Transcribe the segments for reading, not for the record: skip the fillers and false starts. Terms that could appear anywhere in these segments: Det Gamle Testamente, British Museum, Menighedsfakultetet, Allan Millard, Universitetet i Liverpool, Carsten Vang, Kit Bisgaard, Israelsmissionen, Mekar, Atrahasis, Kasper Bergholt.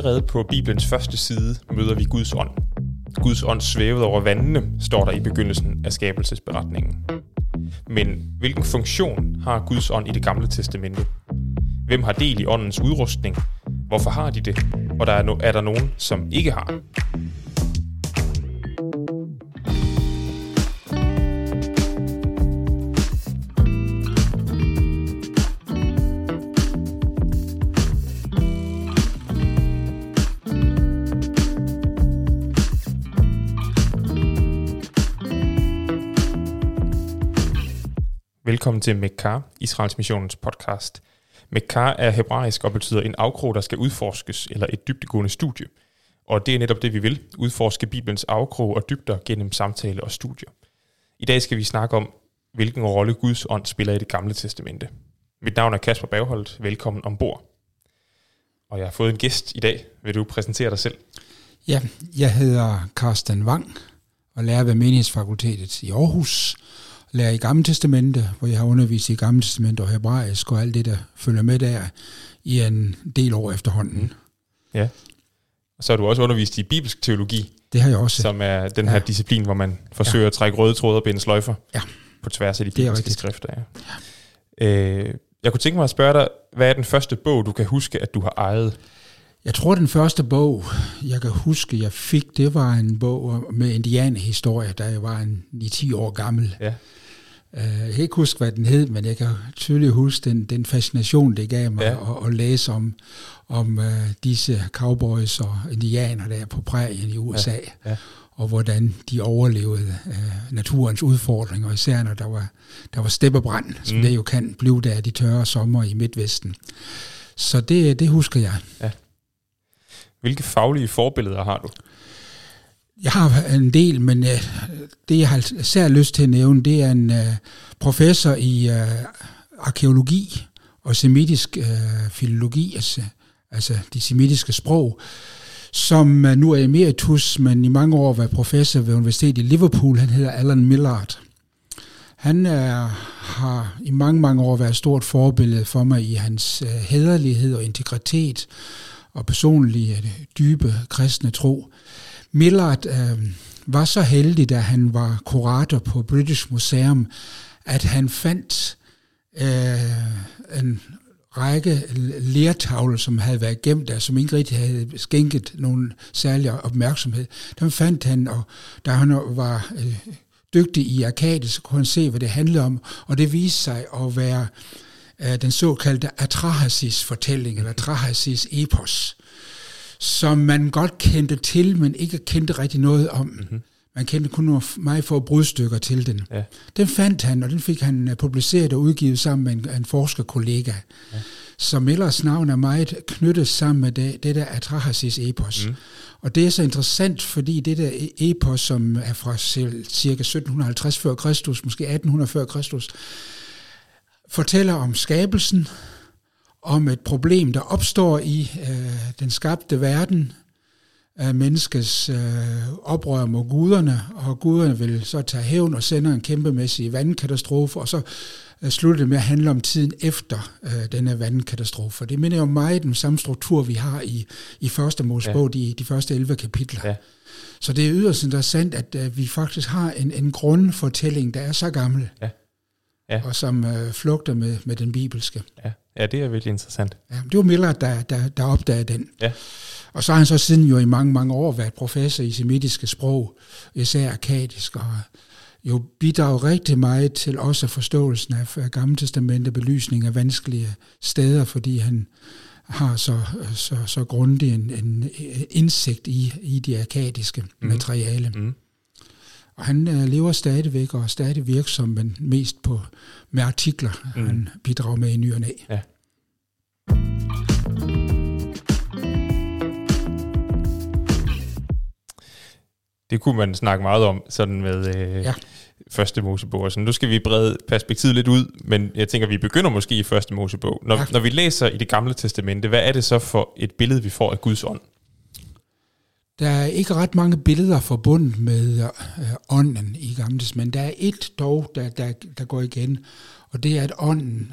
Allerede på Bibelens første side møder vi Guds ånd. Guds ånd svævede over vandene, står der i begyndelsen af skabelsesberetningen. Men hvilken funktion har Guds ånd i Det Gamle Testamente? Hvem har del i åndens udrustning? Hvorfor har de det? Og er der nogen, som ikke har? Velkommen til Mekar, Israels missionens podcast. Mekar er hebraisk og betyder en afkrog, der skal udforskes, eller et dybdegående studie. Og det er netop det, vi vil. Udforske Bibelens afkrog og dybder gennem samtale og studier. I dag skal vi snakke om, hvilken rolle Guds ånd spiller i Det Gamle Testamente. Mit navn er Kasper Bergholt. Velkommen ombord. Og jeg har fået en gæst i dag. Vil du præsentere dig selv? Ja, jeg hedder Carsten Vang og lærer ved Menighedsfakultetet i Aarhus. Lærer i Gamle Testamente, hvor jeg har undervist i Gamle Testamente og hebraisk og alt det, der følger med der i en del år efterhånden. Ja, og så har du også undervist i bibelsk teologi. Det har jeg også. Som er den her disciplin, hvor man forsøger at trække røde tråder og binde sløjfer på tværs af de bibelske skrifter. Ja. Jeg kunne tænke mig at spørge dig, hvad er den første bog, du kan huske, at du har ejet? Jeg tror, den første bog, jeg kan huske, jeg fik, det var en bog med indianerhistorie, da jeg var 9-10 år gammel. Ja. Jeg kan ikke huske, hvad den hed, men jeg kan tydeligt huske den fascination, det gav mig at læse om disse cowboys og indianer, der er på prærien i USA, og hvordan de overlevede naturens udfordringer, især når der var steppebrand, som det jo kan blive der de tørre sommer i Midtvesten. Så det husker jeg. Ja. Hvilke faglige forbilleder har du? Jeg har en del, men det jeg har især lyst til at nævne, det er en professor i arkæologi og semitisk filologi, altså de semitiske sprog, som nu er emeritus, men i mange år var professor ved Universitetet i Liverpool. Han hedder Allan Millard. Han har i mange år været et stort forbillede for mig i hans hæderlighed og integritet og personlige, dybe kristne tro. Millard var så heldig, da han var kurator på British Museum, at han fandt en række lertavler, som havde været gemt der, som ikke rigtig havde skænket nogen særlig opmærksomhed. Dem fandt han, og da han var dygtig i arkadisk, kunne han se, hvad det handlede om, og det viste sig at være den såkaldte Atrahasis-fortælling, eller Atrahasis-epos, som man godt kendte til, men ikke kendte rigtig noget om. Mm-hmm. Man kendte kun nogle meget få brudstykker til den. Ja. Den fandt han, og den fik han publiceret og udgivet sammen med en forskerkollega, som ellers navn er meget knyttet sammen med det der Atrahasis-epos. Mm. Og det er så interessant, fordi det der epos, som er fra ca. 1750 før Kristus, måske 1800 før Kristus, fortæller om skabelsen, om et problem, der opstår i den skabte verden, menneskets oprør mod guderne, og guderne vil så tage hævn og sender en kæmpemæssig vandkatastrofe, og så slutter det med at handle om tiden efter denne vandkatastrofe. Det minder jo meget den samme struktur, vi har i første Mosebog, de første 11 kapitler. Ja. Så det er yderst interessant, at vi faktisk har en grundfortælling, der er så gammel. Ja. Ja. Og som flugter med den bibelske. Ja, det er virkelig interessant. Ja, det var Millard, der opdagede den. Ja. Og så har han så siden jo i mange år været professor i semitiske sprog, især arkadisk, og jo bidrager rigtig meget til også forståelsen af Gamle Testamente, belysning af vanskelige steder, fordi han har så grundig en indsigt i det arkadiske materiale. Mm. Og han lever stadigvæk og er stadig virksom, men mest med artikler, han bidrager med i ny og næ. Ja. Det kunne man snakke meget om, sådan med første Mosebog. Så nu skal vi brede perspektivet lidt ud, men jeg tænker, vi begynder måske i første Mosebog. Når vi læser i Det Gamle Testamente, hvad er det så for et billede, vi får af Guds ånd? Der er ikke ret mange billeder forbundet med ånden i Gamle Testamente, men der er et dog, der går igen, og det er, at ånden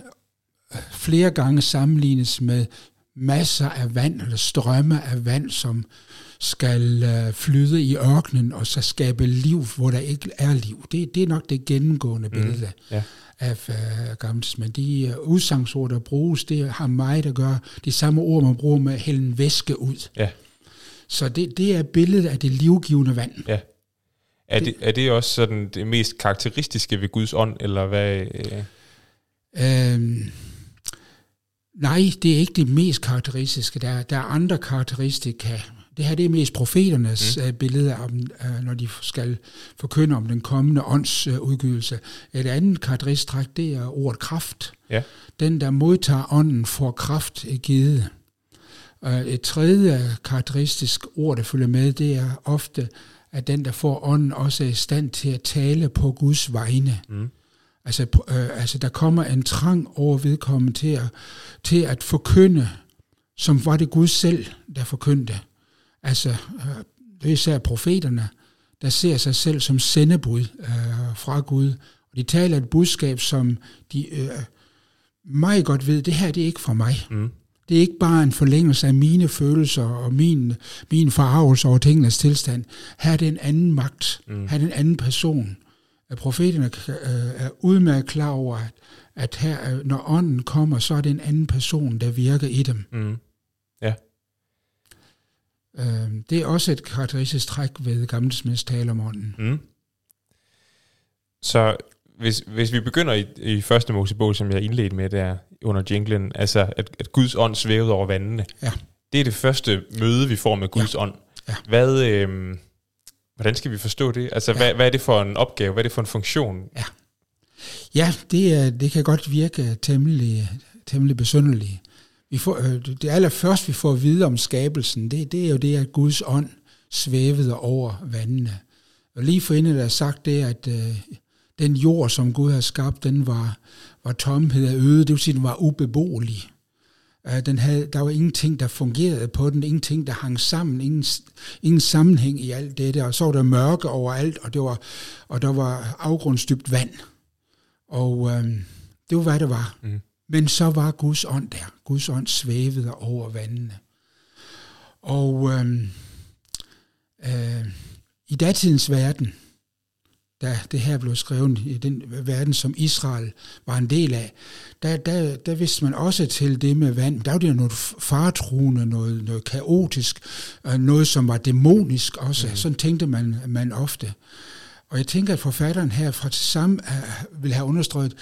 flere gange sammenlignes med masser af vand, eller strømme af vand, som skal flyde i ørkenen, og så skabe liv, hvor der ikke er liv. Det er nok det gennemgående billede af gammeltids. Men de udsangsord, der bruges, det har meget at gøre. De samme ord, man bruger med at hælde en væske ud. Ja. Så det er billedet af det livgivende vand. Ja. Er det også sådan det mest karakteristiske ved Guds ånd, eller hvad? Nej, det er ikke det mest karakteristiske. Der er andre karakteristika. Det her det er mest profeternes billede af dem, når de skal forkynde om den kommende åndsudgivelse. Et andet karakteristik, det er ordet kraft. Ja. Den, der modtager ånden, får kraft givet. Et tredje karakteristisk ord, der følger med, det er ofte, at den, der får ånden, også er i stand til at tale på Guds vegne. Mm. Altså, der kommer en trang over vedkommende til at forkynde, som var det Gud selv, der forkyndte. Altså, det er især profeterne, der ser sig selv som sendebud fra Gud. De taler et budskab, som de meget godt ved, det her det er ikke for mig. Mm. Det er ikke bare en forlængelse af mine følelser og min forarvelse over tingenes tilstand. Her er det en anden magt. Mm. Her er det en anden person. At profeterne er udmærket klar over, at her, når ånden kommer, så er det en anden person, der virker i dem. Mm. Ja. Det er også et karakteristisk træk ved gammeltidsmænds tale om ånden. Mm. Så hvis vi begynder i første Mosebog, som jeg indledte med der under jinglen, altså at Guds ånd svævede over vandene, ja. Det er det første møde, vi får med Guds ånd. Ja. Hvordan skal vi forstå det? Altså, hvad er det for en opgave? Hvad er det for en funktion? Ja, det kan godt virke temmelig besynderligt. Det allerførste, vi får at vide om skabelsen, det er jo det, at Guds ånd svævede over vandene. Og lige forinden der er sagt det, at den jord, som Gud har skabt, den var tomhed og øde. Det vil sige, den var ubeboelig. Der var ingenting, der fungerede på den, ingenting, der hang sammen, ingen sammenhæng i alt det der. Og så var der mørke overalt, og der var afgrundsdybt vand. Og det var, hvad det var. Mm. Men så var Guds ånd der. Guds ånd svævede over vandene. Og i datidens verden, da det her blev skrevet, i den verden, som Israel var en del af, der vidste man også til det med vand. Der var det noget faretruende, noget kaotisk, noget som var dæmonisk også. Mm. Sådan tænkte man ofte. Og jeg tænker, at forfatteren her fra til sammen vil have understreget,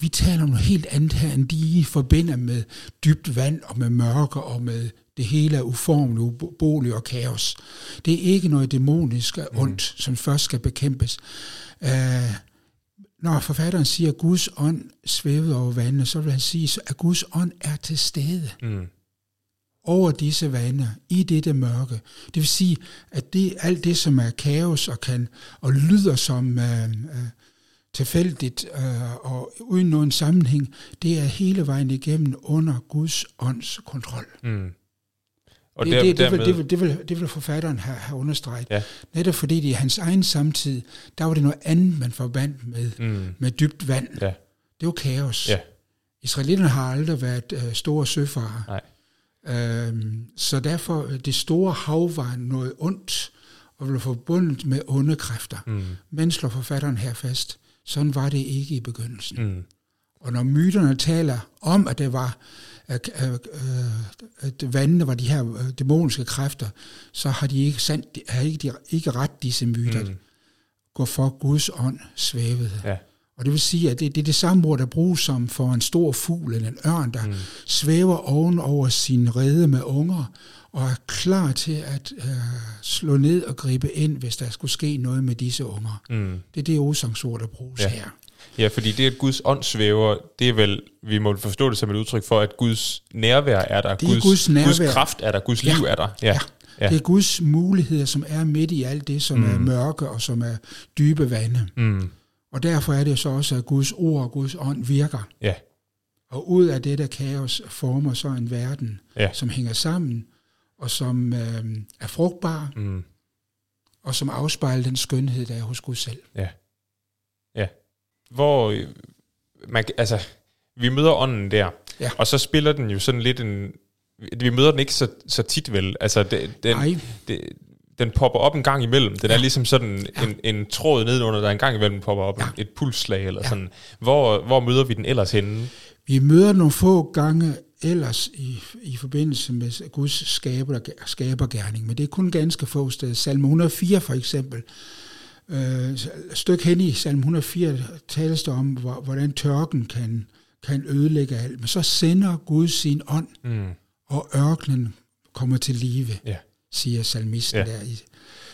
vi taler om noget helt andet her, end de forbinder med dybt vand og med mørke og med det hele er uformeligt, ubeboeligt og kaos. Det er ikke noget dæmonisk og ondt, som først skal bekæmpes. Når forfatteren siger, at Guds ånd svævede over vandene, så vil han sige, at Guds ånd er til stede over disse vaner, i dette mørke. Det vil sige, at alt det, som er kaos og lyder som tilfældigt og uden nogen sammenhæng, det er hele vejen igennem under Guds ånds kontrol. Mm. Og det vil forfatteren have understreget. Ja. Netop fordi det i hans egen samtid, der var det noget andet, man forbandt med dybt vand. Ja. Det var kaos. Ja. Israelitterne har aldrig været store søfarer. Så derfor, det store hav var noget ondt, og blev forbundet med onde kræfter. Mm. Men slår forfatteren her fast, sådan var det ikke i begyndelsen. Mm. Og når myterne taler om, at det var at vandene var de her dæmoniske kræfter, så har de ikke sandt, har ikke ret disse myter. Mm. Går for Guds ånd svævede. Ja. Og det vil sige, at det er det samme ord, der bruges som for en stor fugl eller en ørn, der svæver oven over sin rede med unger, og er klar til at slå ned og gribe ind, hvis der skulle ske noget med disse unger. Mm. Det er det udsangsord, der bruges her. Ja, fordi det, at Guds ånd svæver, det er vel, vi må forstå det som et udtryk for, at Guds nærvær er der, Guds kraft er der, Guds liv er der. Ja. Ja. Det er Guds muligheder, som er midt i alt det, som er mørke og som er dybe vande. Mm. Og derfor er det så også, at Guds ord og Guds ånd virker. Ja. Og ud af det, der kaos, former så en verden, som hænger sammen, og som er frugtbar, og som afspejler den skønhed, der er hos Gud selv. Ja. Ja. Hvor vi møder ånden der, og så spiller den jo sådan lidt en vi møder den ikke så tit vel. Altså den popper op en gang imellem. Den er ligesom sådan en tråd nedenunder, der en gang imellem popper op et pulsslag eller sådan. Hvor møder vi den ellers henne? Vi møder nogle få gange ellers i forbindelse med Guds skabergerning, men det er kun ganske få steder. Salme 104 for eksempel. Et stykke hen i Salme 104 tales der om, hvordan tørken kan ødelægge alt. Men så sender Gud sin ånd, og ørkenen kommer til live, siger salmisten der.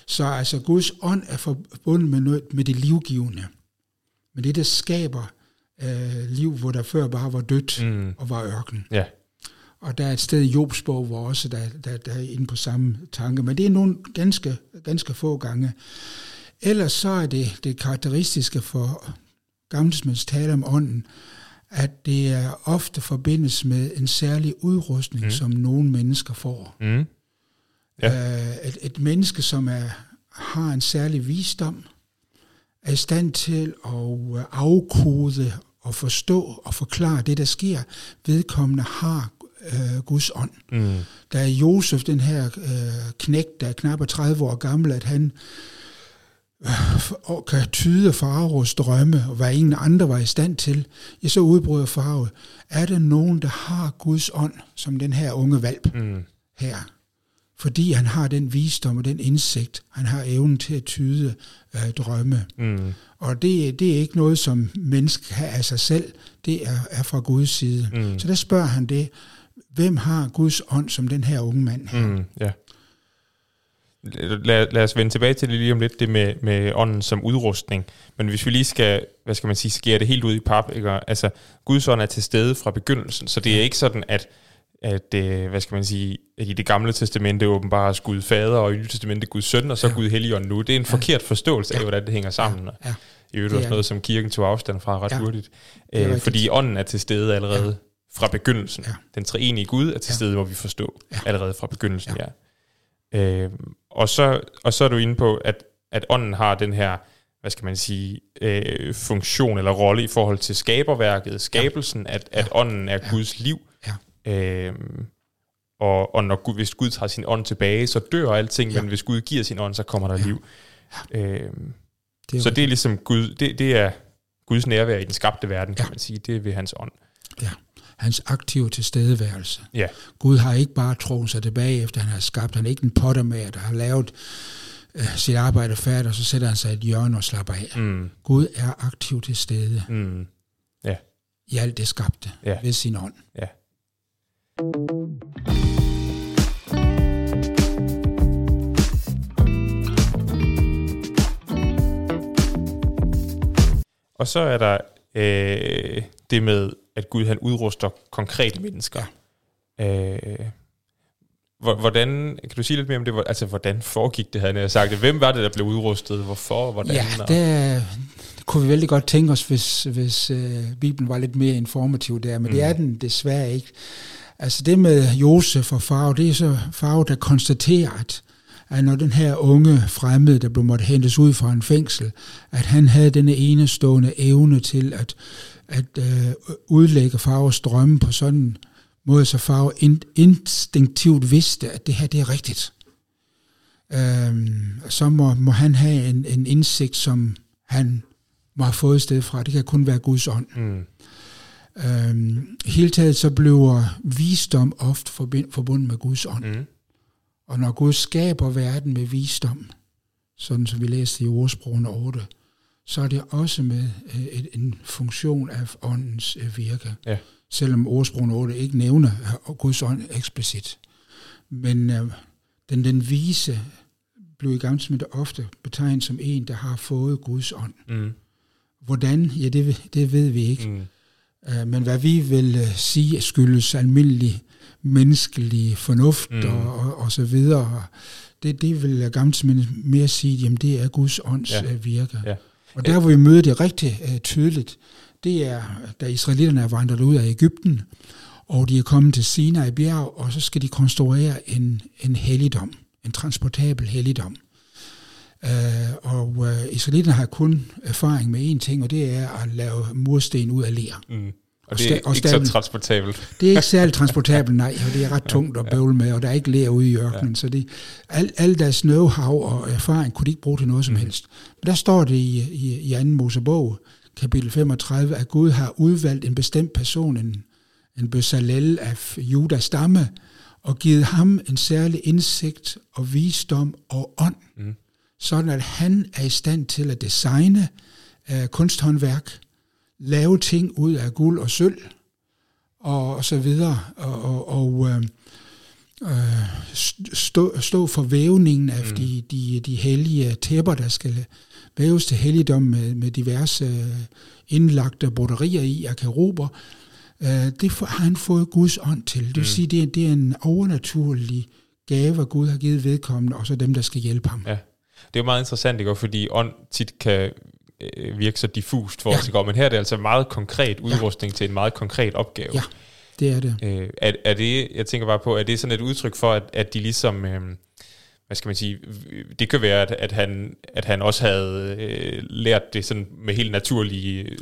Så altså Guds ånd er forbundet med det livgivende. Men det, der skaber liv, hvor der før bare var dødt og var ørken. Ja. Og der er et sted i Jobs bog, hvor også der er inde på samme tanke. Men det er nogle ganske få gange. Ellers så er det karakteristiske for gammeltidsmænds tale om ånden, at det er ofte forbindes med en særlig udrustning, som nogle mennesker får. Mm. Ja. Et menneske, som har en særlig visdom, er i stand til at afkode og forstå og forklare det, der sker. Vedkommende har Guds ånd. Mm. Der er Josef, den her knægt, der er knap 30 år gammel, at han og kan tyde Faraos drømme, og hvad ingen andre var i stand til, så udbryder Farao. Er der nogen, der har Guds ånd, som den her unge valp her? Fordi han har den visdom og den indsigt, han har evnen til at tyde drømme. Mm. Og det er ikke noget, som mennesket har af sig selv, det er fra Guds side. Mm. Så der spørger han det, hvem har Guds ånd, som den her unge mand her? Mm, yeah. Lad os vende tilbage til det lige om lidt, det med ånden som udrustning. Men hvis vi lige skal, hvad skal man sige, skære det helt ud i pap, ikke? Altså, Guds ånd er til stede fra begyndelsen, så det er ikke sådan, at hvad skal man sige, i det gamle testamente åbenbart Gud fader, og i det nye testamente Gud søn, og så Gud helligånd nu. Det er en forkert forståelse af, hvordan det hænger sammen. Ja. I øvrigt også noget, som kirken tog afstand fra ret hurtigt. Fordi ånden er til stede allerede fra begyndelsen. Ja. Den treenige Gud er til stede, hvor vi forstår allerede fra begyndelsen, og så er du inde på, at ånden har den her, hvad skal man sige, funktion eller rolle i forhold til skaberværket, skabelsen, at ånden er Guds liv. Ja. Og når hvis Gud tager sin ånd tilbage, så dør alting, men hvis Gud giver sin ånd, så kommer der liv. Ja. Så det er ligesom Gud, det er Guds nærvær i den skabte verden, kan man sige. Det er ved hans ånd. Ja. Hans aktive tilstedeværelse. Yeah. Gud har ikke bare troet sig tilbage, efter han har skabt. Han er ikke en pottermager, der har lavet sit arbejde færdigt, og så sætter han sig i et hjørne og slapper af. Mm. Gud er aktiv til stede i alt det skabte ved sin ånd. Yeah. Og så er der det med, at Gud han udruster konkrete mennesker. Ja. Hvordan, kan du sige lidt mere om det? Altså, hvordan foregik det, havde jeg sagt? Hvem var det, der blev udrustet? Hvorfor? Hvordan? Ja, det kunne vi vældig godt tænke os, hvis Bibelen var lidt mere informativ der, men det er den desværre ikke. Altså det med Josef og Farao, det er så Farao, der konstaterer, at når den her unge fremmede, der blev måtte hentes ud fra en fængsel, at han havde denne enestående evne til at udlægge Faraos drømme på sådan en måde, så Farao instinktivt vidste, at det her, det er rigtigt. Så må han have en indsigt, som han må have fået sted fra. Det kan kun være Guds ånd. Mm. I hele taget så bliver visdom ofte forbundet med Guds ånd. Mm. Og når Gud skaber verden med visdom, sådan som vi læste i Ordsprogene 8, så er det også med en funktion af åndens virke. Ja. Selvom Ordsprogene 8 ikke nævner Guds ånd eksplicit. Men den vise blev i gamle tider ofte betegnet som en, der har fået Guds ånd. Mm. Hvordan? Ja, det ved vi ikke. Mm. Men hvad vi vil sige skyldes almindelig menneskelig fornuft og så videre, det vil gammeltidsmænd mere sige, jamen det er Guds ånds virke. Ja. Og der hvor vi møder det rigtig tydeligt, det er, da israelitterne er vandret ud af Egypten, og de er kommet til Sinai bjerg, og så skal de konstruere en helligdom, en transportabel helligdom. Israelitterne har kun erfaring med én ting, og det er at lave mursten ud af ler. Mm. Og det er ikke så transportabelt. Det er ikke særlig transportabelt, nej, og det er ret tungt at bøvle med, og der er ikke ler ude i ørkenen, så det, al deres know-how og erfaring kunne de ikke bruge til noget som helst. Men der står det i 2. Mosebog, kapitel 35, at Gud har udvalgt en bestemt person, en Bezalel af Judas stamme, og givet ham en særlig indsigt og visdom og ånd, sådan at han er i stand til at designe kunsthåndværk, lave ting ud af guld og sølv, og så videre, og stå for vævningen af de hellige tæpper, der skal væves til helligdom med diverse indlagte broderier i og keruber. Det har han fået Guds ånd til. Det vil sige, det er en overnaturlig gave, Gud har givet vedkommende, og så dem, der skal hjælpe ham. Ja. Det er jo meget interessant, ikke? Fordi ånd tit kan virke så diffust for os, men her er det altså meget konkret udrustning til en meget konkret opgave. Ja, det er det. Er det, jeg tænker bare på, er det sådan et udtryk for, at de ligesom, hvad skal man sige, det kan være, at han også havde lært det sådan med helt naturlige,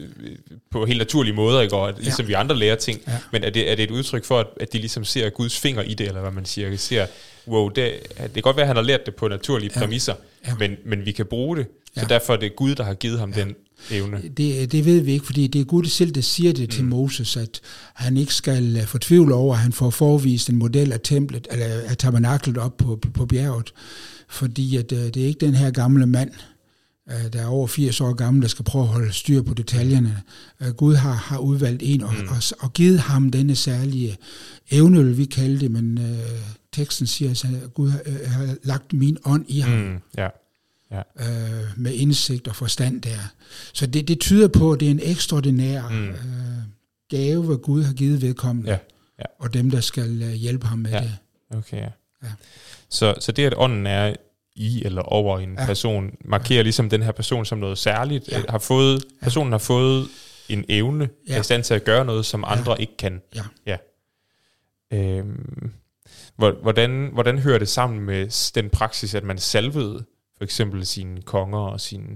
på helt naturlige måder, ikke? Og ligesom vi andre lærer ting, men er det et udtryk for, at de ligesom ser Guds finger i det, eller hvad man siger, det kan godt være, at han har lært det på naturlige præmisser, men vi kan bruge det. Så derfor er det Gud, der har givet ham den evne. Det ved vi ikke, fordi det er Gud selv, der siger det til Moses, at han ikke skal fortvivle over, at han får forvist en model af templet, eller af tabernaklet op på bjerget. Fordi at, det er ikke den her gamle mand, der er over 80 år gammel, der skal prøve at holde styr på detaljerne. Gud har udvalgt en og givet ham denne særlige evne, vil vi kalde det, men teksten siger, at Gud har lagt min ånd i ham. Med indsigt og forstand der. Så det tyder på, at det er en ekstraordinær gave, hvad Gud har givet vedkommende, og dem, der skal hjælpe ham med det. Okay, Så det, at ånden er i eller over en person, markerer ligesom den her person som noget særligt. Personen har fået en evne, er i stand til at gøre noget, som andre ikke kan. Hvordan hører det sammen med den praksis, at man salvede for eksempel sine konger og sine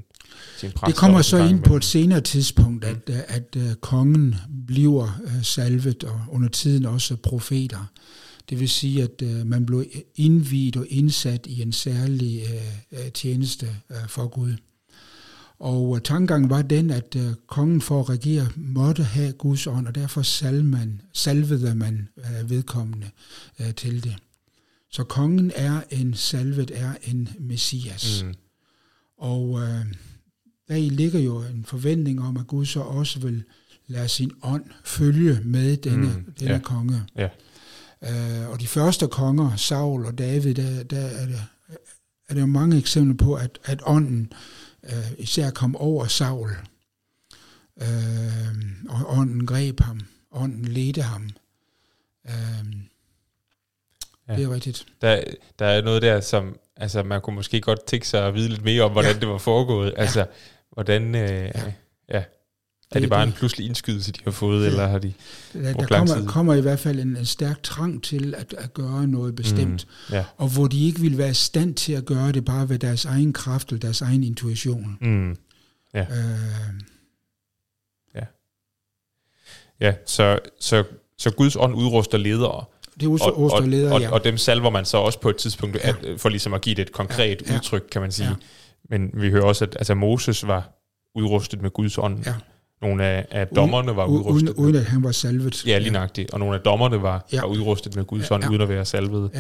præster? Det kommer så ind på et senere tidspunkt, at kongen bliver salvet, og under tiden også profeter. Det vil sige, at man blev indviet og indsat i en særlig tjeneste for Gud. Og tankegangen var den, at kongen for at regere måtte have Guds ånd, og derfor salvede man vedkommende til det. Så kongen er en messias. Og deri ligger jo en forventning om, at Gud så også vil lade sin ånd følge med denne konge. Og de første konger, Saul og David, der er der jo mange eksempler på, at ånden især kom over Saul. Og ånden greb ham. Ånden ledte ham. Det er rigtigt. Der er noget der, som altså, man kunne måske godt tænke sig at vide lidt mere om, hvordan det var foregået. Altså, hvordan... Er det bare en pludselig indskydelse, de har fået, eller har de brugt lang tid? Der kommer i hvert fald en stærk trang til at gøre noget bestemt, og hvor de ikke ville være i stand til at gøre det bare ved deres egen kraft eller deres egen intuition. Så Guds ånd udruster ledere. Det udruster ledere, og dem salver man så også på et tidspunkt, for ligesom at give det et konkret udtryk, kan man sige. Ja. Men vi hører også, at altså, Moses var udrustet med Guds ånd. Ja. Nogle af dommerne var udrustet. Uden at han var salvet. Ja, lige nøjagtigt. Og nogle af dommerne var udrustet med Guds ånd, uden at være salvet.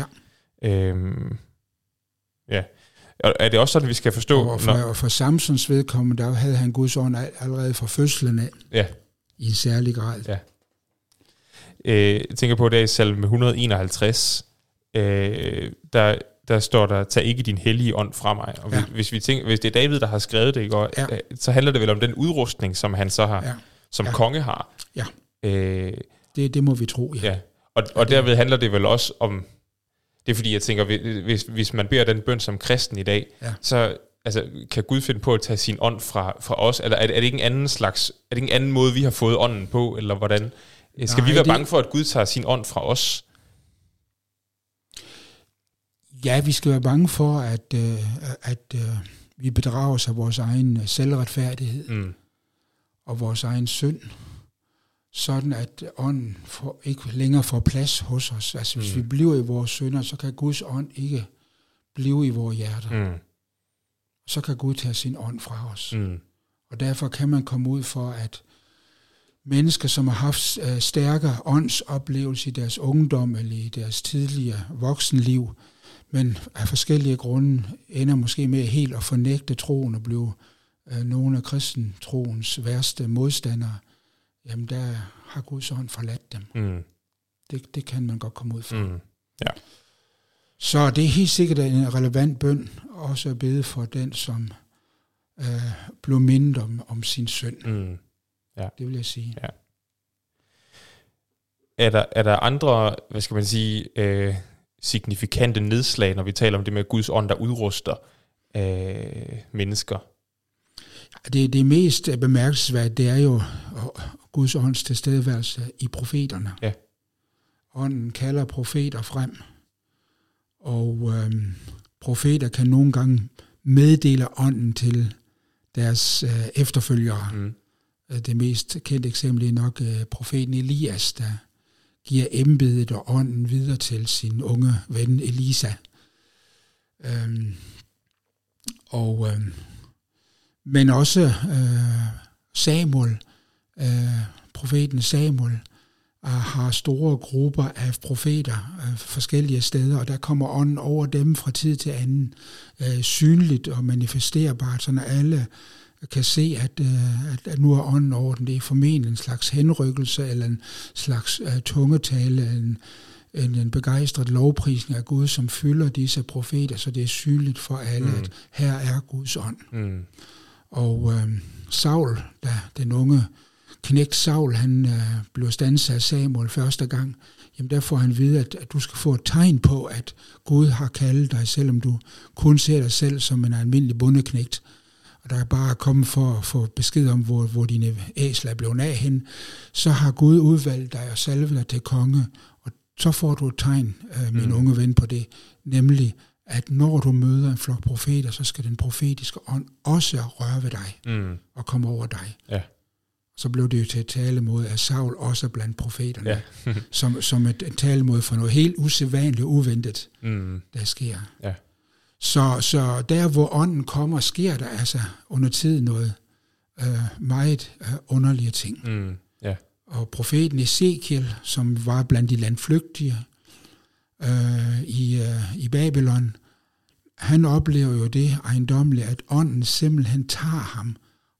Og er det også sådan, vi skal forstå? Og for Samsons vedkommende, der havde han Guds ånd allerede fra fødslen af. Ja. I en særlig grad. Ja. Jeg tænker på, at i salme 151, der står der, tag ikke din hellige ånd fra mig. Og hvis det er David, der har skrevet det, ikke? Så handler det vel om den udrustning, som han så har, som konge har. Ja, det må vi tro, Og derved handler det vel også om, det er fordi, jeg tænker, hvis man beder den bøn som kristen i dag, så altså, kan Gud finde på at tage sin ånd fra os, eller er det ikke en anden slags, er det ikke en anden måde, vi har fået ånden på, eller hvordan? Skal vi være bange for, at Gud tager sin ånd fra os? Ja, vi skal være bange for, at vi bedrager os af vores egen selvretfærdighed og vores egen synd. sådan at ånden ikke længere får plads hos os. Altså hvis vi bliver i vores synder, så kan Guds ånd ikke blive i vores hjerter. Mm. Så kan Gud tage sin ånd fra os. Mm. Og derfor kan man komme ud for, at mennesker, som har haft stærkere åndsoplevelser i deres ungdom eller i deres tidligere voksenliv, men af forskellige grunde ender måske med helt at fornægte troen og blive nogle af kristentroens værste modstandere, jamen der har Guds ånd forladt dem. Mm. Det kan man godt komme ud for. Mm. Ja. Så det er helt sikkert en relevant bøn også at bede for den, som blev mindet om sin synd. Mm. Ja. Det vil jeg sige. Ja. Er der andre, hvad skal man sige, signifikante nedslag, når vi taler om det med Guds ånd, der udruster mennesker? Det mest bemærkelsesværdige, det er jo Guds ånds tilstedeværelse i profeterne. Ja. Ånden kalder profeter frem, og profeter kan nogle gange meddele ånden til deres efterfølgere. Mm. Det mest kendte eksempel er nok profeten Elias, der giver embedet og ånden videre til sin unge ven Elisa. Men også Samuel, profeten Samuel, har store grupper af profeter forskellige steder, og der kommer ånden over dem fra tid til anden, synligt og manifesterbart, så alle kan se, at nu er ånden over den. Det er formentlig en slags henrykkelse, eller en slags tungetale, en begejstret lovprisning af Gud, som fylder disse profeter, så det er synligt for alle, at her er Guds ånd. Mm. Og Saul, da den unge knægt Saul, han blev standset af Samuel første gang, jamen der får han vide, at du skal få et tegn på, at Gud har kaldet dig, selvom du kun ser dig selv som en almindelig bondeknægt, og der er bare kommet for at få besked om, hvor dine æsler er blevet af hen, så har Gud udvalgt dig og salvet dig til konge, og så får du et tegn, min unge ven, på det, nemlig, at når du møder en flok profeter, så skal den profetiske ånd også røre ved dig og komme over dig. Ja. Så blev det jo til et talemåde af Saul, også blandt profeterne, ja. som et talemåde for noget helt usædvanligt uventet, der sker. Ja. Så der, hvor ånden kommer, sker der altså under tiden noget meget underlige ting. Mm. Yeah. Og profeten Ezekiel, som var blandt de landflygtige i Babylon, han oplever jo det ejendommelige, at ånden simpelthen tager ham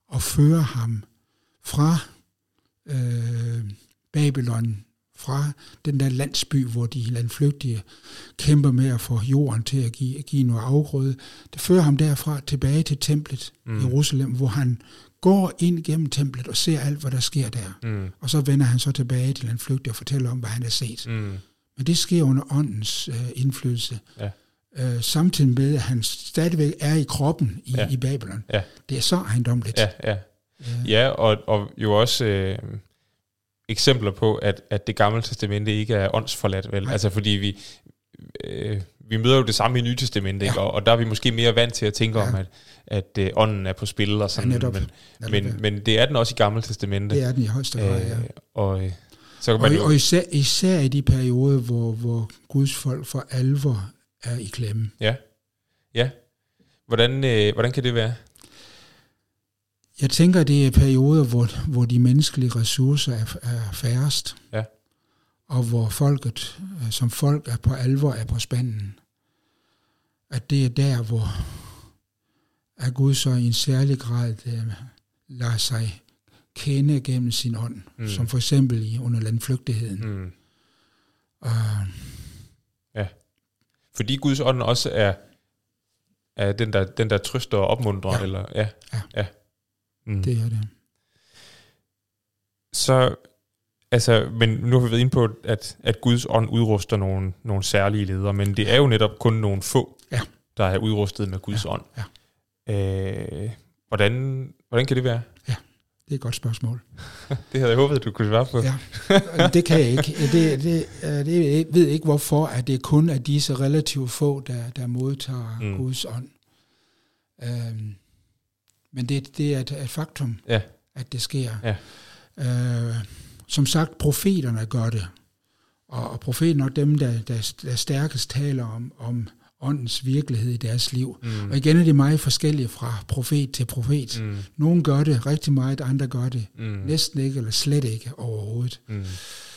og fører ham fra Babylon, fra den der landsby, hvor de landflygtige kæmper med at få jorden til at give noget afgrøde. Det fører ham derfra tilbage til templet i Jerusalem, hvor han går ind gennem templet og ser alt, hvad der sker der. Mm. Og så vender han så tilbage til landflygtige og fortæller om, hvad han har set. Mm. Men det sker under åndens indflydelse. Ja. Samtidig med, at han stadigvæk er i kroppen i Babylon. Ja. Det er så ejendomligt. Ja, og jo også eksempler på, at det gamle testamente ikke er åndsforladt, vel? Nej. Altså fordi vi møder jo det samme i Nye Testamente, ja. Ikke? Og der er vi måske mere vant til at tænke om, at ånden er på spil og sådan, men det er den også i gamle testamente. Det er den i højeste grad, ja. Og især i de perioder, hvor Guds folk for alvor er i klemme. Ja, ja. Hvordan kan det være? Jeg tænker, det er perioder, hvor de menneskelige ressourcer er færrest, ja. Og hvor folket som folk er på alvor, er på spanden. At det er der, hvor at Gud så i en særlig grad lader sig kende gennem sin ånd, som for eksempel under landflygtigheden. Mm. Fordi Guds ånd også er den, der trøster og opmuntrer. Ja. Eller, ja. Mm. Det er det. Så, altså, men nu har vi været inde på, at Guds ånd udruster nogle særlige ledere, men det er jo netop kun nogle få, der er udrustet med Guds ånd. Ja. Hvordan kan det være? Ja, det er et godt spørgsmål. Det havde jeg håbet, du kunne svare på. Ja, det kan jeg ikke. Jeg ved ikke, hvorfor at det kun er disse relativt få, der modtager Guds ånd. Men det er et faktum, at det sker. som sagt, profeterne gør det. Og profeten er nok dem, der stærkest taler om åndens virkelighed i deres liv. Mm. Og igen er det meget forskellige fra profet til profet. Mm. Nogle gør det rigtig meget, andre gør det næsten ikke, eller slet ikke overhovedet. Mm.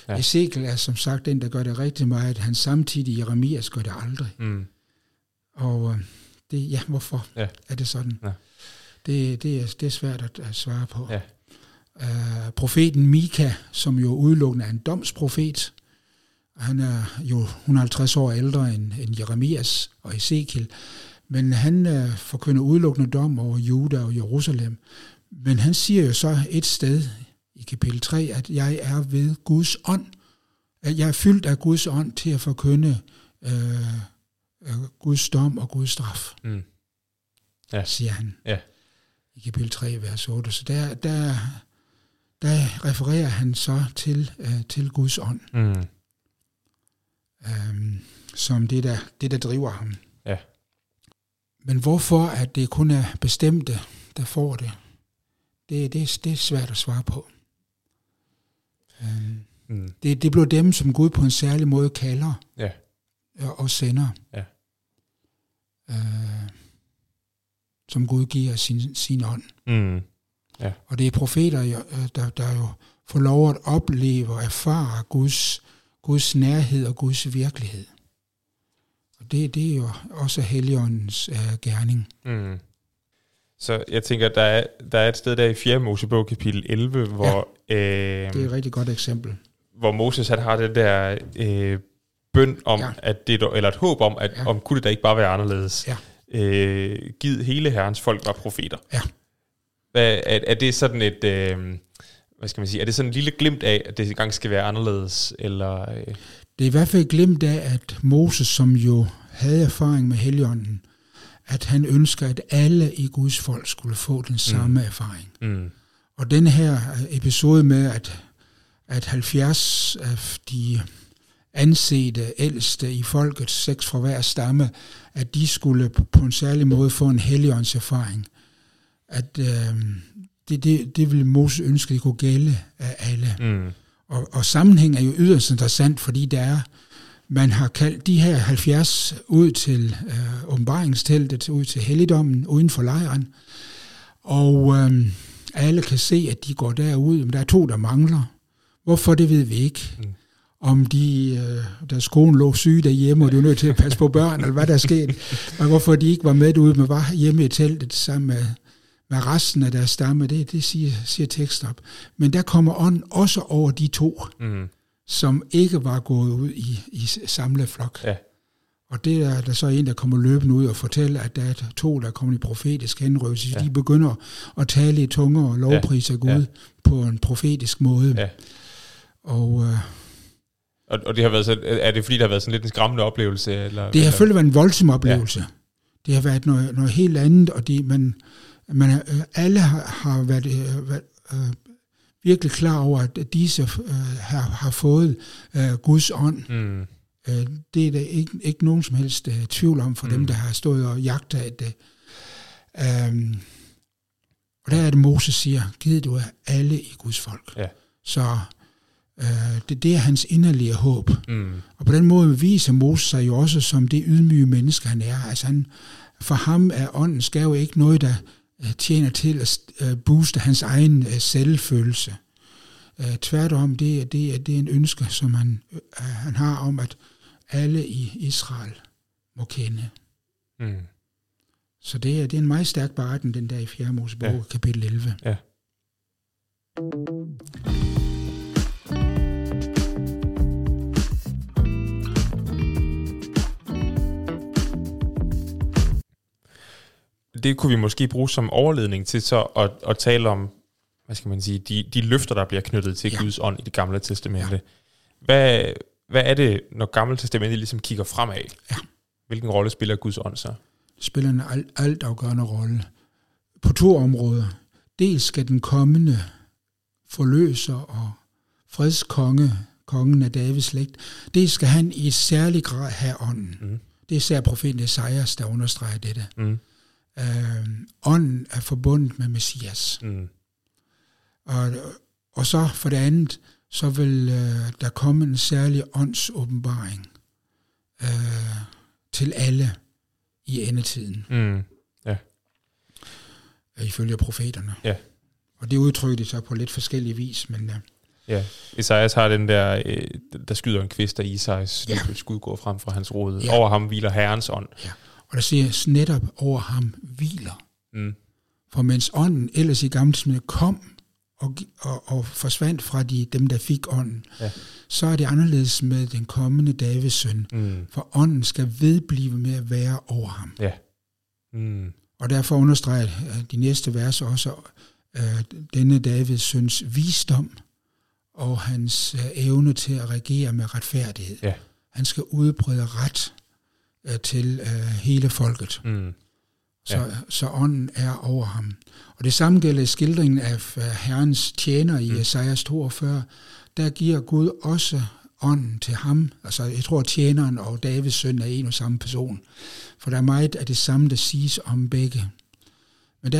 Ja. Ezekiel er som sagt den, der gør det rigtig meget. Han samtidig, Jeremias, gør det aldrig. Mm. Og det, ja, hvorfor er det sådan? Ja. Det er svært at svare på. Ja. Profeten Mika, som jo udelukkende er en domsprofet, han er jo 150 år ældre end Jeremias og Ezekiel, men han forkynder udelukkende dom over Juda og Jerusalem. Men han siger jo så et sted i kapitel 3, at jeg er ved Guds ånd, at jeg er fyldt af Guds ånd til at forkynde Guds dom og Guds straf, siger han i kapitel 3, vers 8. Så der refererer han så til Guds ånd. Mm. Som det, der driver ham. Ja. Men hvorfor at det kun er bestemte, der får det, det er svært at svare på. Det blev dem, som Gud på en særlig måde kalder og sender. Ja. Som Gud giver sin ånd. Mm. Ja. Og det er profeter, der jo får lov at opleve og erfare Guds nærhed og Guds virkelighed. Og det er jo også Helligåndens gerning. Mm. Så jeg tænker, at der er et sted der i 4. Mosebog, kapitel 11, hvor... Ja, det er et rigtig godt eksempel. Hvor Moses har det der bøn om, at det, eller et håb om, at om kunne det da ikke bare være anderledes. Ja. Giv hele Herrens folk var profeter. Ja. Er det sådan et... Hvad skal man sige? Er det sådan en lille glimt af, at det engang skal være anderledes? Eller? Det er i hvert fald et glimt af, at Moses, som jo havde erfaring med Helligånden, at han ønsker, at alle i Guds folk skulle få den samme erfaring. Mm. Og den her episode med, at 70 af de ansete ældste i folket, 6 fra hver stamme, at de skulle på en særlig måde få en Helligåndens erfaring. At... Det ville Moses ønske, det kunne gælde af alle. Mm. Og sammenhæng er jo yderst interessant, fordi man har kaldt de her 70 ud til åbenbaringsteltet, ud til helligdommen, uden for lejren. Og alle kan se, at de går derud, men der er 2, der mangler. Hvorfor, det ved vi ikke. Mm. Om deres kone lå syge derhjemme, og de var nødt til at passe på børn, eller hvad der skete. Og hvorfor de ikke var med derude, men var hjemme i teltet sammen med... Hvad resten af deres stamme, det siger teksten op. Men der kommer ånden også over de 2, som ikke var gået ud i samlet flok. Ja. Og det er der så en, der kommer løbende ud og fortæller, at der er 2, der kommer i profetisk henrøvelse. Ja. De begynder at tale i tunger og lovpriser Gud på en profetisk måde. Ja. Og det har været sådan, er det fordi, der har været sådan lidt en skræmmende oplevelse? Eller, det har selvfølgelig været en voldsom oplevelse. Ja. Det har været noget helt andet, og men alle har været virkelig klar over, at disse har fået Guds ånd. Mm. Det er der ikke nogen som helst tvivl om for dem, der har stået og jagtet det. Og der er det, Moses siger, giv du af alle i Guds folk. Ja. Så det er hans inderlige håb. Mm. Og på den måde viser Moses sig jo også som det ydmyge menneske, han er. Altså for ham er åndens gave ikke noget, der tjener til at booste hans egen selvfølelse. Tværtom, det er en ønske, som han har om, at alle i Israel må kende. Mm. Så det er en meget stærk beretning, den der i 4. Mosebog, kapitel 11. Ja. Det kunne vi måske bruge som overledning til så at tale om, hvad skal man sige, de løfter, der bliver knyttet til Guds ånd i det gamle testamente. Ja. Hvad er det, når gamle testamentet ligesom kigger fremad? Ja. Hvilken rolle spiller Guds ånd så? Det spiller en altafgørende rolle på 2 områder. Dels skal den kommende forløser og fredskonge, kongen af Davids slægt, det skal han i særlig grad have ånden. Mm. Det er især profeten Esajas, der understreger dette. Mm. Ånden er forbundet med Messias. Og så for det andet, så vil der komme en særlig åndsåbenbaring til alle i endetiden. Mm. Ja. Ifølge profeterne. Ja. Og det udtrykker de så på lidt forskellige vis, men... Ja, Esajas har den der, der skyder en kvist, og Esajas skud går frem fra hans rod. Ja. Over ham hviler Herrens ånd. Ja. Og der siger, netop over ham hviler. Mm. For mens ånden ellers i gamle tider kom og forsvandt fra dem, der fik ånden, så er det anderledes med den kommende Davids søn. Mm. For ånden skal vedblive med at være over ham. Ja. Mm. Og derfor understreger de næste vers også denne Davids søns visdom og hans evne til at regere med retfærdighed. Ja. Han skal udbrede ret til hele folket. Mm. Ja. Så ånden er over ham. Og det samme gælder skildringen af Herrens tjener i Esajas 42. Der giver Gud også ånden til ham. Altså, jeg tror, tjeneren og Davids søn er en og samme person. For der er meget af det samme, der siges om begge. Men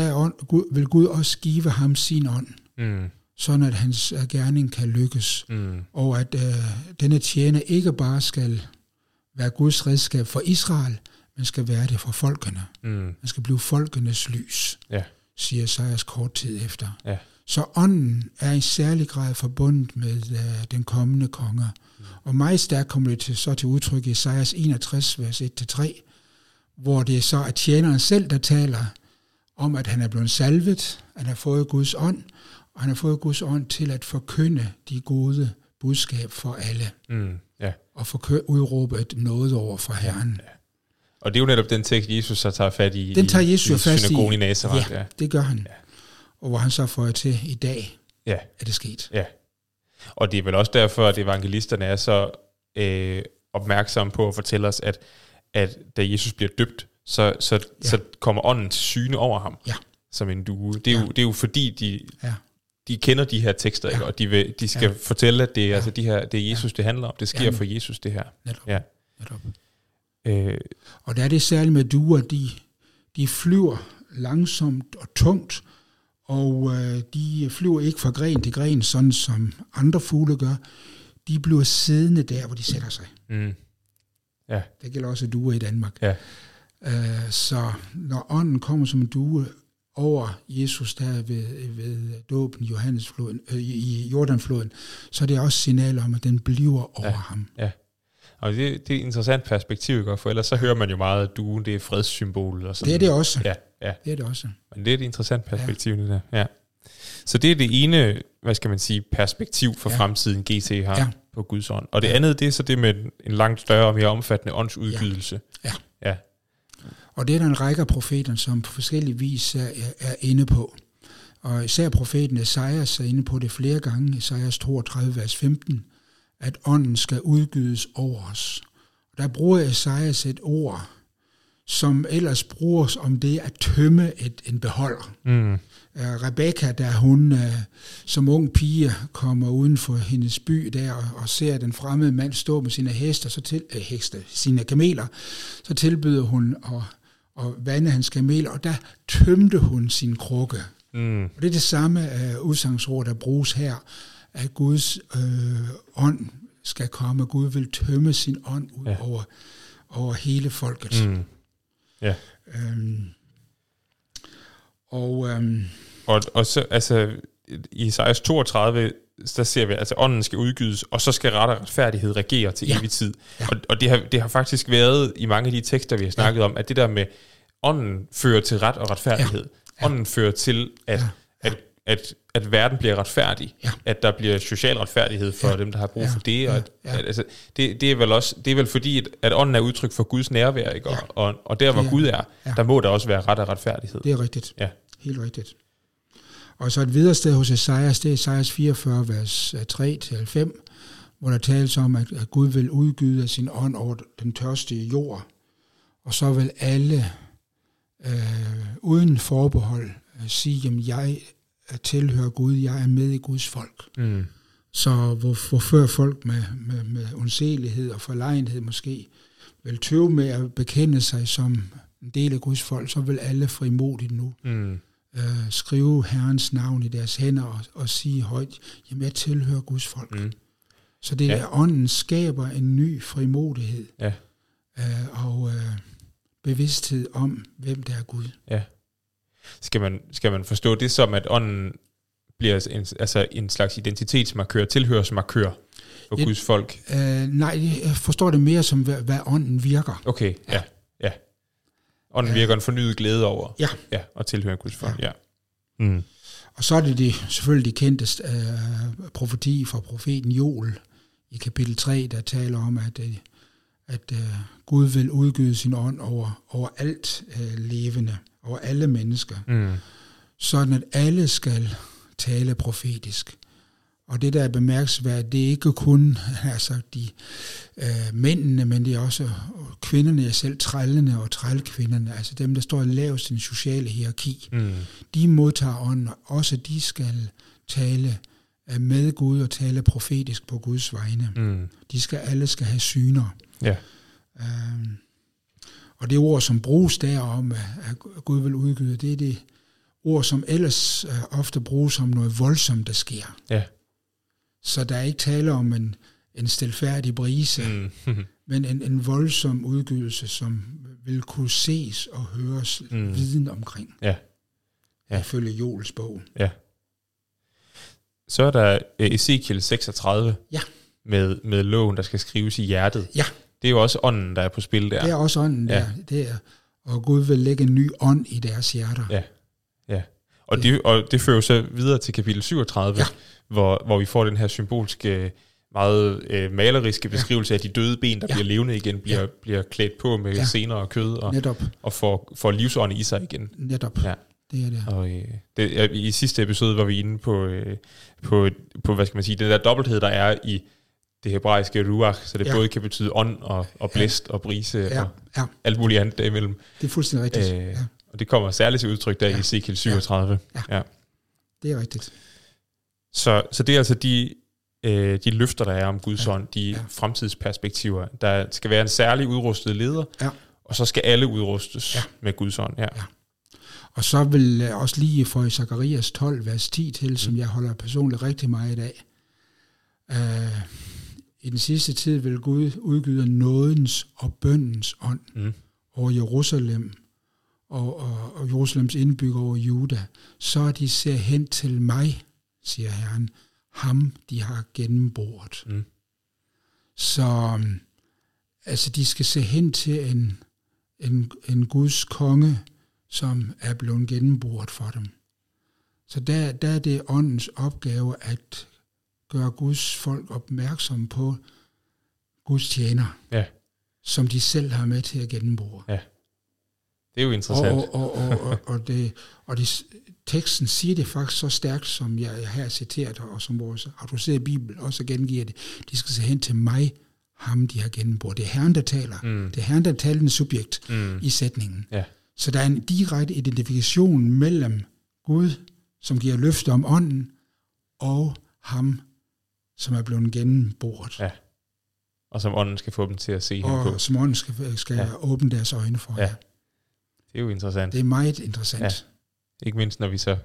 vil Gud også give ham sin ånd. Mm. Sådan at hans gerning kan lykkes, og at denne tjener ikke bare skal være Guds redskab for Israel, men skal være det for folkene. Man skal blive folkenes lys, siger Esajas kort tid efter. Ja. Så ånden er i særlig grad forbundet med den kommende konge, og meget stærkt kommer det til udtryk i Esajas 61, vers 1-3, hvor det så er tjeneren selv, der taler om, at han er blevet salvet, han har fået Guds ånd, og han har fået Guds ånd til at forkynde de gode budskab for alle. Mm, ja. Og udråbe et nåde over for Herren. Ja. Og det er jo netop den tekst, Jesus så tager fat i. Den tager Jesus fast i synagogen i Nazaret. Ja, det gør han. Ja. Og hvor han så får til i dag, er det sket. Ja. Og det er vel også derfor, at evangelisterne er så opmærksomme på at fortælle os, at da Jesus bliver døbt, så kommer ånden til syne over ham. Ja. Som en due. Det er jo fordi, de kender de her tekster, ikke? Og de skal fortælle, at det er, altså de her, det er Jesus, det handler om. Det sker for Jesus, det her. Netop. Ja. Netop. Og der er det særligt med duer, de flyver langsomt og tungt, og de flyver ikke fra gren til gren, sådan som andre fugle gør. De bliver siddende der, hvor de sætter sig. Mm. Ja. Det gælder også duer i Danmark. Ja. Så når ånden kommer som en due over Jesus der ved dåben i Jordanfloden, så er det også signal om, at den bliver over ham. Ja, og det er et interessant perspektiv, for ellers så hører man jo meget, at duen, det er fredssymbolet. Og sådan. Det er det også. Ja. Det er det også. Men det er et interessant perspektiv, det der. Ja. Så det er det ene, hvad skal man sige, perspektiv for fremtiden, GT har på Guds ånd. Og det andet, det er så det med en langt større og mere omfattende åndsudgydelse. Ja. Og det er der en række af profeterne, som på forskellige vis er inde på. Og især profeten Esajas er inde på det flere gange, Esajas 32, vers 15, at ånden skal udgydes over os. Der bruger Esajas et ord, som ellers bruges om det at tømme en beholder. Mm. Rebekka, da hun som ung pige kommer uden for hendes by der og ser den fremmede mand stå med sine sine kameler, så tilbyder hun at vande hans kameler, og der tømte hun sin krukke. Mm. Og det er det samme udsangsord, der bruges her, at Guds ånd skal komme. Gud vil tømme sin ånd ud over hele folket. Mm. Ja. Og så, altså, i Esajas 32, der ser vi, altså ånden skal udgydes, og så skal ret og retfærdighed regere til evig tid. Ja. Og det har faktisk været i mange af de tekster, vi har snakket om, at det der med, ånden fører til ret og retfærdighed. Ja. Ånden fører til, at verden bliver retfærdig, at der bliver social retfærdighed for dem, der har brug for det. Og altså, det er vel fordi, at ånden er udtryk for Guds nærvær, ikke? Og der, hvor Gud er, der må der også være ret og retfærdighed. Det er rigtigt. Ja. Helt rigtigt. Og så et videre sted hos Esajas, det er Esajas 44, vers 3-5, hvor der tales om, at Gud vil udgyde sin ånd over den tørstige jord, og så vil alle uden forbehold sige, jamen jeg tilhører Gud, jeg er med i Guds folk. Mm. Så hvor før folk med ondselighed og forlegenhed måske vil tøve med at bekende sig som en del af Guds folk, så vil alle frimodigt nu skrive Herrens navn i deres hænder og sige højt, jamen jeg tilhører Guds folk. Mm. Så det er ånden skaber en ny frimodighed og bevidsthed om, hvem der er Gud. Ja. Skal man forstå det som, at ånden bliver en slags identitetsmarkør, tilhørsmarkør for Guds folk? Nej, jeg forstår det mere som, hvad ånden virker. Okay, ja. Ånden virker en fornyet glæde over at tilhøre Guds folk. Ja. Mm. Og så er det selvfølgelig det kendte profeti fra profeten Joel i kapitel 3, der taler om, at Gud vil udgyde sin ånd over alt levende, over alle mennesker, sådan at alle skal tale profetisk. Og det der er bemærkelsesværdigt, det er ikke kun mændene, men det er også kvinderne, selv trællene og trælkvinderne, altså dem, der står lavest i den sociale hierarki, de modtager ånden, og også de skal tale med Gud og tale profetisk på Guds vegne. Mm. Alle skal have syner. Ja. Og det ord, som bruges derom, at Gud vil udgyde, det er det ord, som ellers ofte bruges om noget voldsomt, der sker. Ja. Så der er ikke tale om en stilfærdig brise, men en voldsom udgydelse, som vil kunne ses og høres viden omkring. Ja. Ja. Ifølge Joels bog. Ja. Så er der Ezekiel 36 med loven, der skal skrives i hjertet. Ja. Det er jo også ånden, der er på spil der. Det er også ånden der. Det er, og Gud vil lægge en ny ånd i deres hjerter. Ja. Ja. Og det fører så videre til kapitel 37, hvor vi får den her symbolske, meget maleriske beskrivelse af de døde ben, der bliver levende igen, bliver klædt på med sener og kød, og får livsånden i sig igen. Netop. Ja. Det er det. Og i sidste episode var vi inde på hvad skal man sige, den der dobbelthed, der er i det hebraiske ruach, så det både kan betyde ånd og blæst og brise og alt muligt andet derimellem. Det er fuldstændig rigtigt. Og det kommer særligt til udtryk der i Ezekiel 37. Ja. Det er rigtigt. Så det er altså de løfter, der er om Guds ånd, de fremtidsperspektiver. Der skal være en særlig udrustet leder, og så skal alle udrustes med Guds ånd. Ja. Og så vil jeg også lige få i Zakarias 12, vers 10 til, som jeg holder personligt rigtig meget i dag. I den sidste tid vil Gud udgyde nådens og bøndens ånd over Jerusalem og Jerusalems indbygger over Juda. Så de ser hen til mig, siger Herren, ham de har gennemboret. Mm. Så altså, de skal se hen til en Guds konge, som er blevet gennemboret for dem. Så der er det åndens opgave at gøre Guds folk opmærksom på Guds tjener, som de selv har med til at gennembore. Ja. Det er jo interessant. Og teksten siger det faktisk så stærkt, som jeg her citeret, og som vores autoriserede Bibel også gengiver det. De skal se hen til mig, ham de har gennembore. Det er Herren, der taler. Mm. Det er Herren, der taler en subjekt i sætningen. Ja. Så der er en direkte identifikation mellem Gud, som giver løfte om ånden, og ham, som er blevet gennemboret. Ja. Og som ånden skal få dem til at se hende på. Og som ånden skal åbne deres øjne for. Ja. Det er jo interessant. Det er meget interessant. Ja. Ikke mindst, når vi så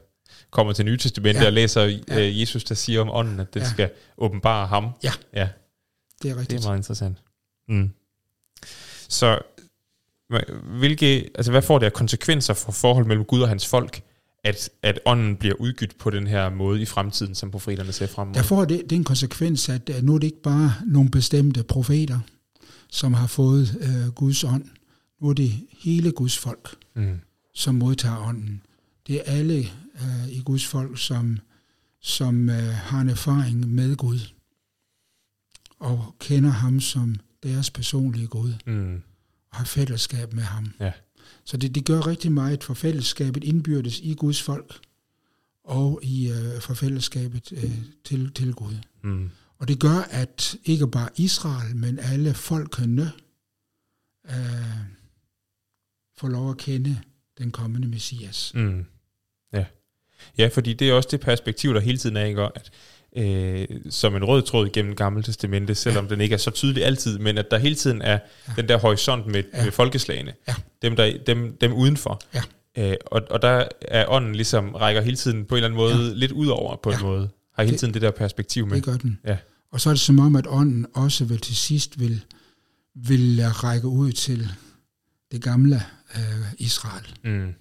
kommer til Nye Testamentet og læser Jesus, der siger om ånden, at den skal åbenbare ham. Ja. Ja, det er rigtigt. Det er meget interessant. Mm. Så hvad får det af konsekvenser for forholdet mellem Gud og hans folk, at ånden bliver udgydt på den her måde i fremtiden, som profeterne ser frem mod? Der får det en konsekvens, at nu er det ikke bare nogle bestemte profeter, som har fået Guds ånd. Nu er det hele Guds folk, som modtager ånden. Det er alle i Guds folk, som har en erfaring med Gud, og kender ham som deres personlige Gud. Mm. Og har fællesskab med ham. Ja. Så det gør rigtig meget for fællesskabet indbyrdes i Guds folk, og for fællesskabet til Gud. Mm. Og det gør, at ikke bare Israel, men alle folkene får lov at kende den kommende Messias. Mm. Ja. Ja, fordi det er også det perspektiv, der hele tiden er, ikke? At som en rød tråd gennem Gamle Testamente, selvom den ikke er så tydelig altid, men at der hele tiden er den der horisont med folkeslagene, dem udenfor, Og der er ånden ligesom rækker hele tiden på en eller anden måde lidt ud over på en måde. Har hele tiden det der perspektiv med. Det gør den. Ja. Og så er det som om, at ånden også vel til sidst vil række ud til det gamle Israel. Mm.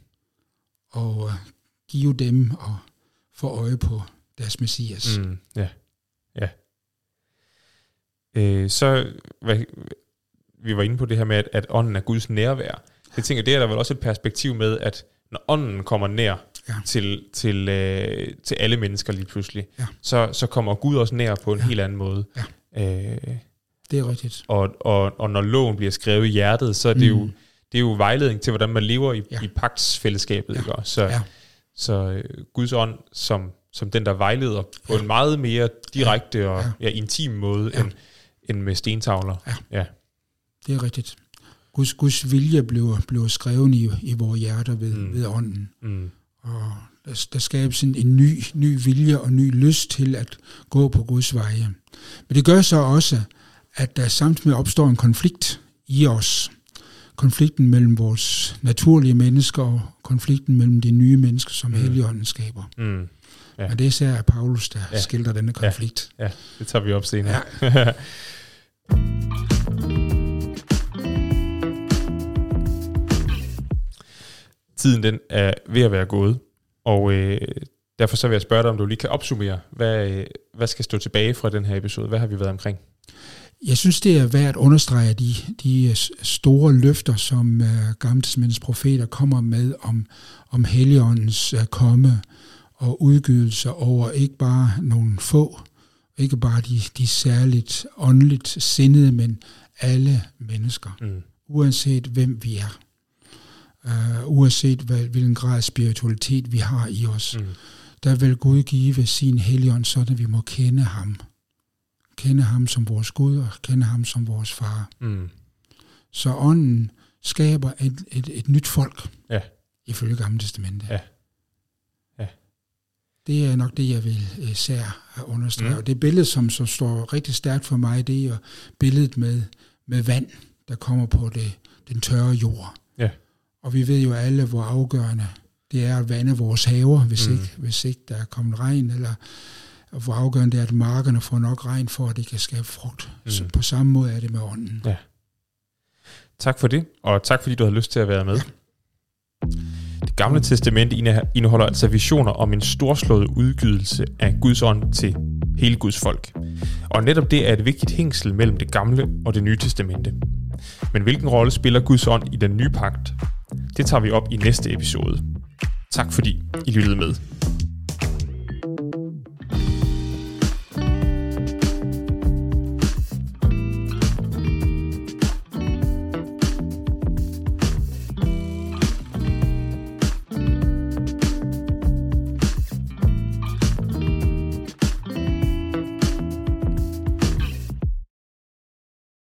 Og give dem og få øje på deres Messias. Mm. Ja, ja. Vi var inde på det her med, at ånden er Guds nærvær. Jeg tænker, det er der vel også et perspektiv med, at når ånden kommer nær til alle mennesker lige pludselig, så kommer Gud også nær på en helt anden måde. Ja. Det er rigtigt. Og når loven bliver skrevet i hjertet, så er det, det er jo vejledning til, hvordan man lever i pagtsfællesskabet. Ja. Ikke? Så Guds ånd som den, der vejleder på en meget mere direkte og intim måde end med stentavler. Ja. Det er rigtigt. Guds vilje blev skrevet i vores hjerter ved ånden. Mm. Og der skabes en ny vilje og ny lyst til at gå på Guds veje. Men det gør så også, at der samtidig opstår en konflikt i os. Konflikten mellem vores naturlige mennesker og konflikten mellem de nye mennesker, som Helligånden skaber. Mm. Ja. Men det er især Paulus, der skildrer denne konflikt. Ja, det tager vi op senere. Ja. Tiden den er ved at være gået, og derfor så vil jeg spørge dig, om du lige kan opsummere, hvad skal stå tilbage fra den her episode? Hvad har vi været omkring? Jeg synes, det er værd at understrege de store løfter, som gammeltestamentets profeter kommer med om Helligåndens komme og udgydelse over ikke bare nogle få, ikke bare de særligt åndeligt sindede, men alle mennesker, uanset hvem vi er. Uanset hvilken grad af spiritualitet vi har i os, der vil Gud give sin Helligånd, sådan at vi må kende ham. Kende ham som vores Gud og kende ham som vores far. Mm. Så ånden skaber et nyt folk ifølge Gamle Testamentet. Ja. Ja. Det er nok det, jeg vil især understrege. Og det billede, som så står rigtig stærkt for mig, det er billedet med vand, der kommer på den tørre jord. Ja. Og vi ved jo alle, hvor afgørende det er at vande vores haver, hvis ikke der er kommet regn, eller hvor afgørende det er, at markerne får nok regn for, at det kan skabe frugt. Så på samme måde er det med ånden. Ja. Tak for det, og tak fordi du havde lyst til at være med. Ja. Det Gamle Testament indeholder altså visioner om en storslået udgydelse af Guds ånd til hele Guds folk. Og netop det er et vigtigt hængsel mellem det gamle og det nye testamente. Men hvilken rolle spiller Guds ånd i den nye pagt? Det tager vi op i næste episode. Tak fordi I lyttede med.